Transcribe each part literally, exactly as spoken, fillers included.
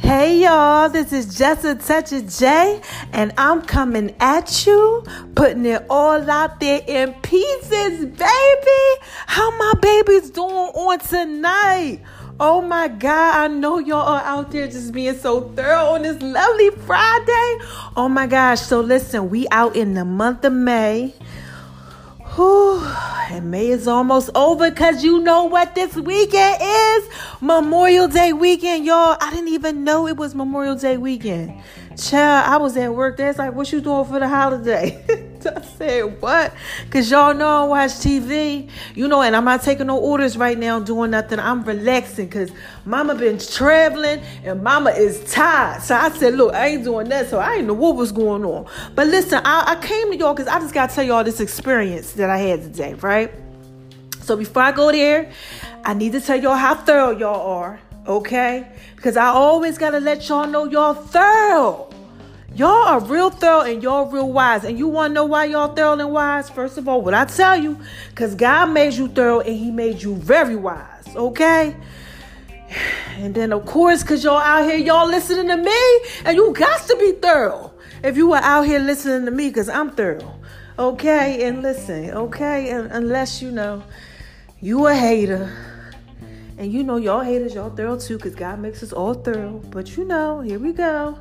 Hey y'all, this is Just a Touch of J, and I'm coming at you, putting it all out there in pieces, baby. How my baby's doing on tonight? Oh my God, I know y'all are out there just being so thorough on this lovely Friday. Oh my gosh, so listen, we out in the month of May. Whew. And May is almost over, because you know what this weekend is? Memorial Day weekend, y'all. I didn't even know it was Memorial Day weekend. Child, I was at work. That's like, what you doing for the holiday? I said, what? Because y'all know I watch T V. You know, and I'm not taking no orders right now, doing nothing. I'm relaxing because mama been traveling and mama is tired. So I said, look, I ain't doing that. So I ain't know what was going on. But listen, I, I came to y'all because I just got to tell y'all this experience that I had today, right? So before I go there, I need to tell y'all how thorough y'all are. Okay, because I always got to let y'all know y'all thorough. Y'all are real thorough and y'all real wise. And you want to know why y'all thorough and wise? First of all, what I tell you, because God made you thorough and he made you very wise. Okay. And then, of course, because y'all out here, y'all listening to me, and you got to be thorough if you were out here listening to me, because I'm thorough. Okay. And listen. Okay. And unless, you know, you a hater. And you know, y'all haters, y'all thorough too, because God makes us all thorough. But you know, here we go.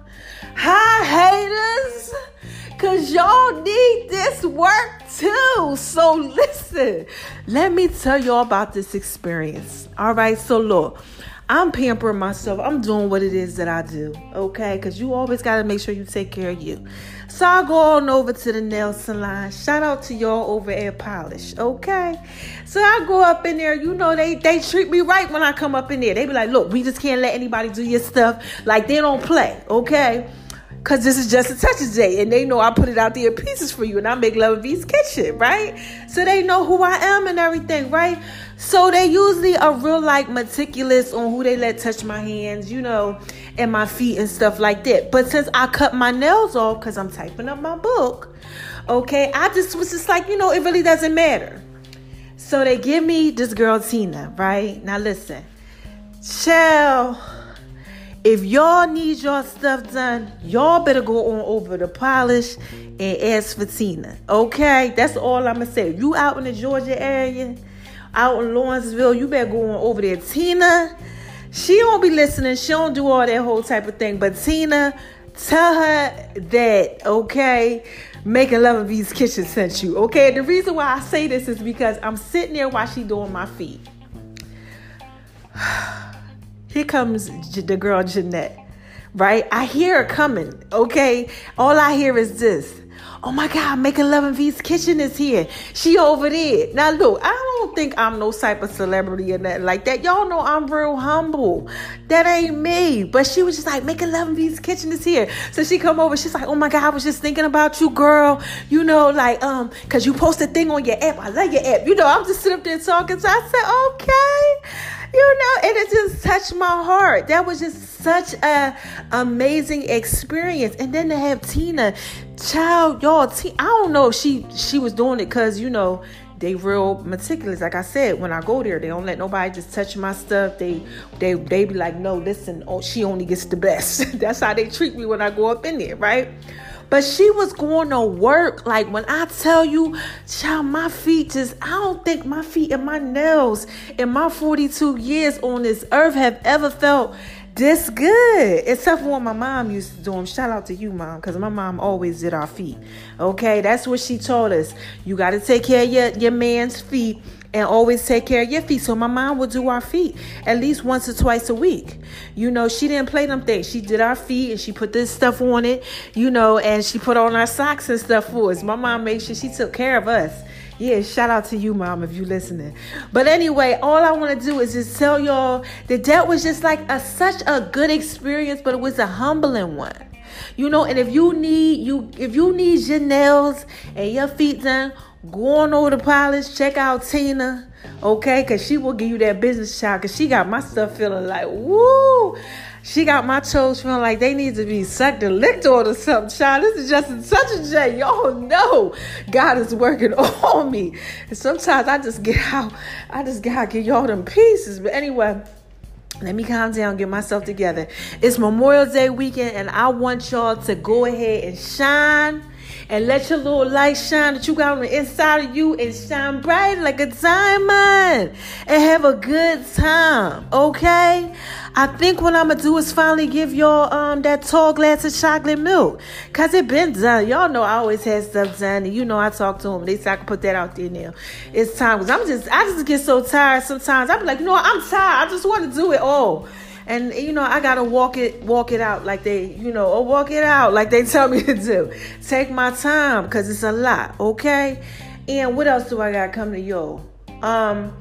Hi, haters, because y'all need this work too. So listen, let me tell y'all about this experience. All right, so look, I'm pampering myself. I'm doing what it is that I do, okay? Because you always got to make sure you take care of you. So I go on over to the nail salon. Shout out to y'all over at Polish, okay? So I go up in there. You know, they, they treat me right when I come up in there. They be like, look, we just can't let anybody do your stuff. Like, they don't play, okay? Because this is Just a Touch of J. And they know I put it out there in pieces for you. And I make Love and V's Kitchen, right? So they know who I am and everything, right? So they usually are real, like, meticulous on who they let touch my hands, you know, and my feet and stuff like that. But since I cut my nails off because I'm typing up my book, okay, I just was just like, you know, it really doesn't matter. So they give me this girl, Tina, right? Now, listen, child, if y'all need your stuff done, y'all better go on over to Polish and ask for Tina, okay? That's all I'm going to say. You out in the Georgia area, out in Lawrenceville, you better go on over there. Tina, she don't be listening. She don't do all that whole type of thing. But Tina, tell her that, okay, Making Love and V's Kitchen sent you, okay? The reason why I say this is because I'm sitting there while she doing my feet. Here comes the girl, Jeanette, right? I hear her coming, okay? All I hear is this. Oh my God, Making Love and V's Kitchen is here. She over there. Now look, I don't think I'm no type of celebrity or nothing like that. Y'all know I'm real humble. That ain't me. But she was just like, Making Love and V's Kitchen is here. So she come over. She's like, oh my God, I was just thinking about you, girl. You know, like, um, because you post a thing on your app. I love your app. You know, I'm just sitting up there talking. So I said, okay. You know, and it just touched my heart. That was just such an amazing experience. And then to have Tina, child, y'all, T- I don't know if she, she was doing it because, you know, they real meticulous. Like I said, when I go there, they don't let nobody just touch my stuff. They they, they be like, no, listen, oh, she only gets the best. That's how they treat me when I go up in there, right? But she was going to work. Like, when I tell you, child, my feet just, I don't think my feet and my nails in my forty-two years on this earth have ever felt this good. Except for when my mom used to do them. Shout out to you, Mom, because my mom always did our feet. Okay, that's what she taught us. You got to take care of your, your man's feet and always take care of your feet. So my mom would do our feet at least once or twice a week. You know, she didn't play them things. She did our feet and she put this stuff on it, you know, and she put on our socks and stuff for us. My mom made sure she took care of us. Yeah, shout out to you, Mom, if you're listening. But anyway, all I want to do is just tell y'all that that was just like a such a good experience, but it was a humbling one. You know, and if you need you if you need your nails and your feet done, go on over to Polish, check out Tina, okay? Because she will give you that business child, because she got my stuff feeling like, woo! She got my toes feeling like they need to be sucked and licked on or something, child. This is just such a J. Y'all know God is working on me. And sometimes I just get out, I just gotta get y'all them pieces. But anyway, let me calm down, get myself together. It's Memorial Day weekend, and I want y'all to go ahead and shine and let your little light shine that you got on the inside of you and shine bright like a diamond and have a good time, okay? I think what I'm going to do is finally give y'all um, that tall glass of chocolate milk because it been done. Y'all know I always had stuff done, and you know I talk to them. They said I can put that out there now. It's time because I'm just, I just get so tired sometimes. I be like, you know what? I'm tired. I just want to do it all. And, you know, I got to walk it walk it out like they, you know, or walk it out like they tell me to do. Take my time because it's a lot, okay? And what else do I got coming to y'all? Um,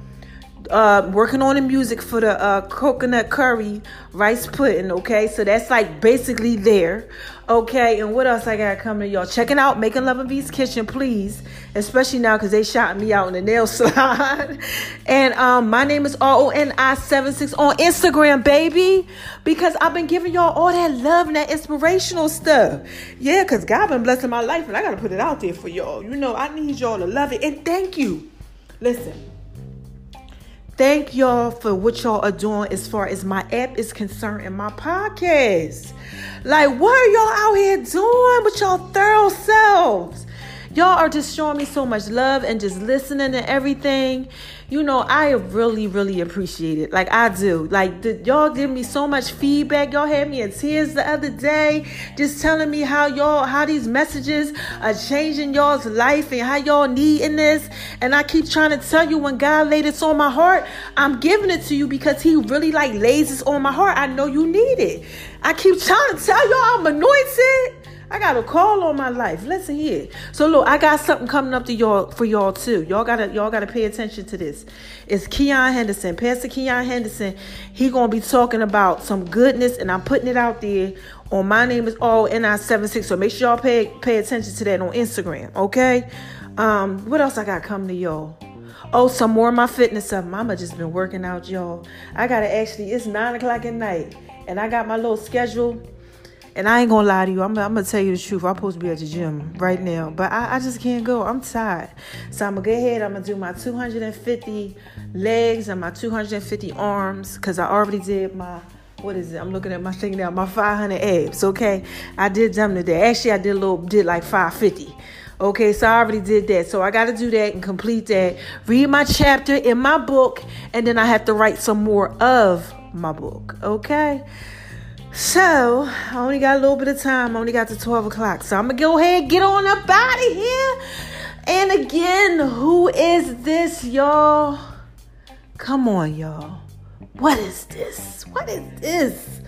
uh, working on the music for the uh, coconut curry rice pudding, okay? So that's like basically there, okay? And what else I got coming to y'all? Checking out Making Love in V's Kitchen, please. Especially now because they shot me out in the nail salon. And um, my name is R O N I seventy-six on Instagram, baby. Because I've been giving y'all all that love and that inspirational stuff. Yeah, because God been blessing my life and I got to put it out there for y'all. You know, I need y'all to love it. And thank you. Listen. Thank y'all for what y'all are doing as far as my app is concerned and my podcast. Like, what are y'all out here doing with y'all thorough selves? Y'all are just showing me so much love and just listening and everything. You know, I really, really appreciate it. Like, I do. Like, the, y'all give me so much feedback. Y'all had me in tears the other day just telling me how y'all, how these messages are changing y'all's life and how y'all needing this. And I keep trying to tell you when God laid this on my heart, I'm giving it to you because he really, like, lays this on my heart. I know you need it. I keep trying to tell y'all I'm anointed. I got a call on my life. Listen here. So look, I got something coming up to y'all for y'all too. Y'all gotta y'all gotta pay attention to this. It's Keon Henderson, Pastor Keon Henderson. He gonna be talking about some goodness, and I'm putting it out there on My Name Is All N I seventy-six. So make sure y'all pay pay attention to that on Instagram, okay? Um, what else I got coming to y'all? Oh, some more of my fitness stuff. Mama just been working out, y'all. I gotta actually. It's nine o'clock at night, and I got my little schedule. And I ain't gonna lie to you. I'm, I'm gonna tell you the truth. I'm supposed to be at the gym right now, but I, I just can't go. I'm tired. So I'm gonna go ahead. I'm gonna do my two hundred fifty legs and my two hundred fifty arms because I already did my, what is it? I'm looking at my thing now, my five hundred abs, okay? I did them today. Actually, I did a little, did like five fifty. Okay, so I already did that. So I got to do that and complete that. Read my chapter in my book, and then I have to write some more of my book, okay? So, I only got a little bit of time. I only got to twelve o'clock. So, I'm going to go ahead and get on up out of here. And again, who is this, y'all? Come on, y'all. What is this? What is this?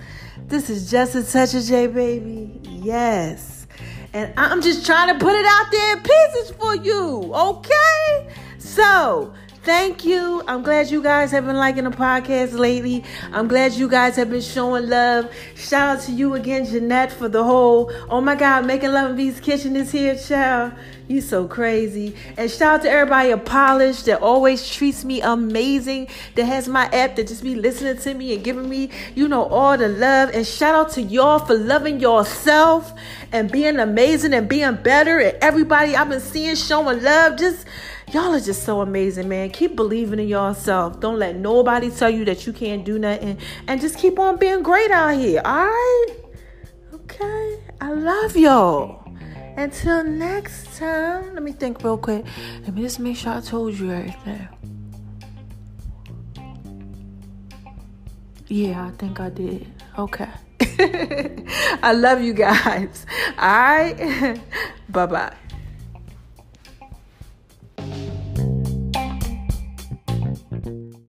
This is just a touch of J, baby. Yes. And I'm just trying to put it out there in pieces for you. Okay? So, thank you. I'm glad you guys have been liking the podcast lately. I'm glad you guys have been showing love. Shout out to you again, Jeanette, for the whole, oh my God, Making Love in V's Kitchen is here, child. You so crazy. And shout out to everybody at Polish that always treats me amazing, that has my app, that just be listening to me and giving me, you know, all the love. And shout out to y'all for loving yourself and being amazing and being better. And everybody I've been seeing showing love, just, y'all are just so amazing, man. Keep believing in yourself. Don't let nobody tell you that you can't do nothing. And just keep on being great out here, all right? Okay? I love y'all. Until next time. Let me think real quick. Let me just make sure I told you everything. Yeah, I think I did. Okay. I love you guys. All right? Bye-bye.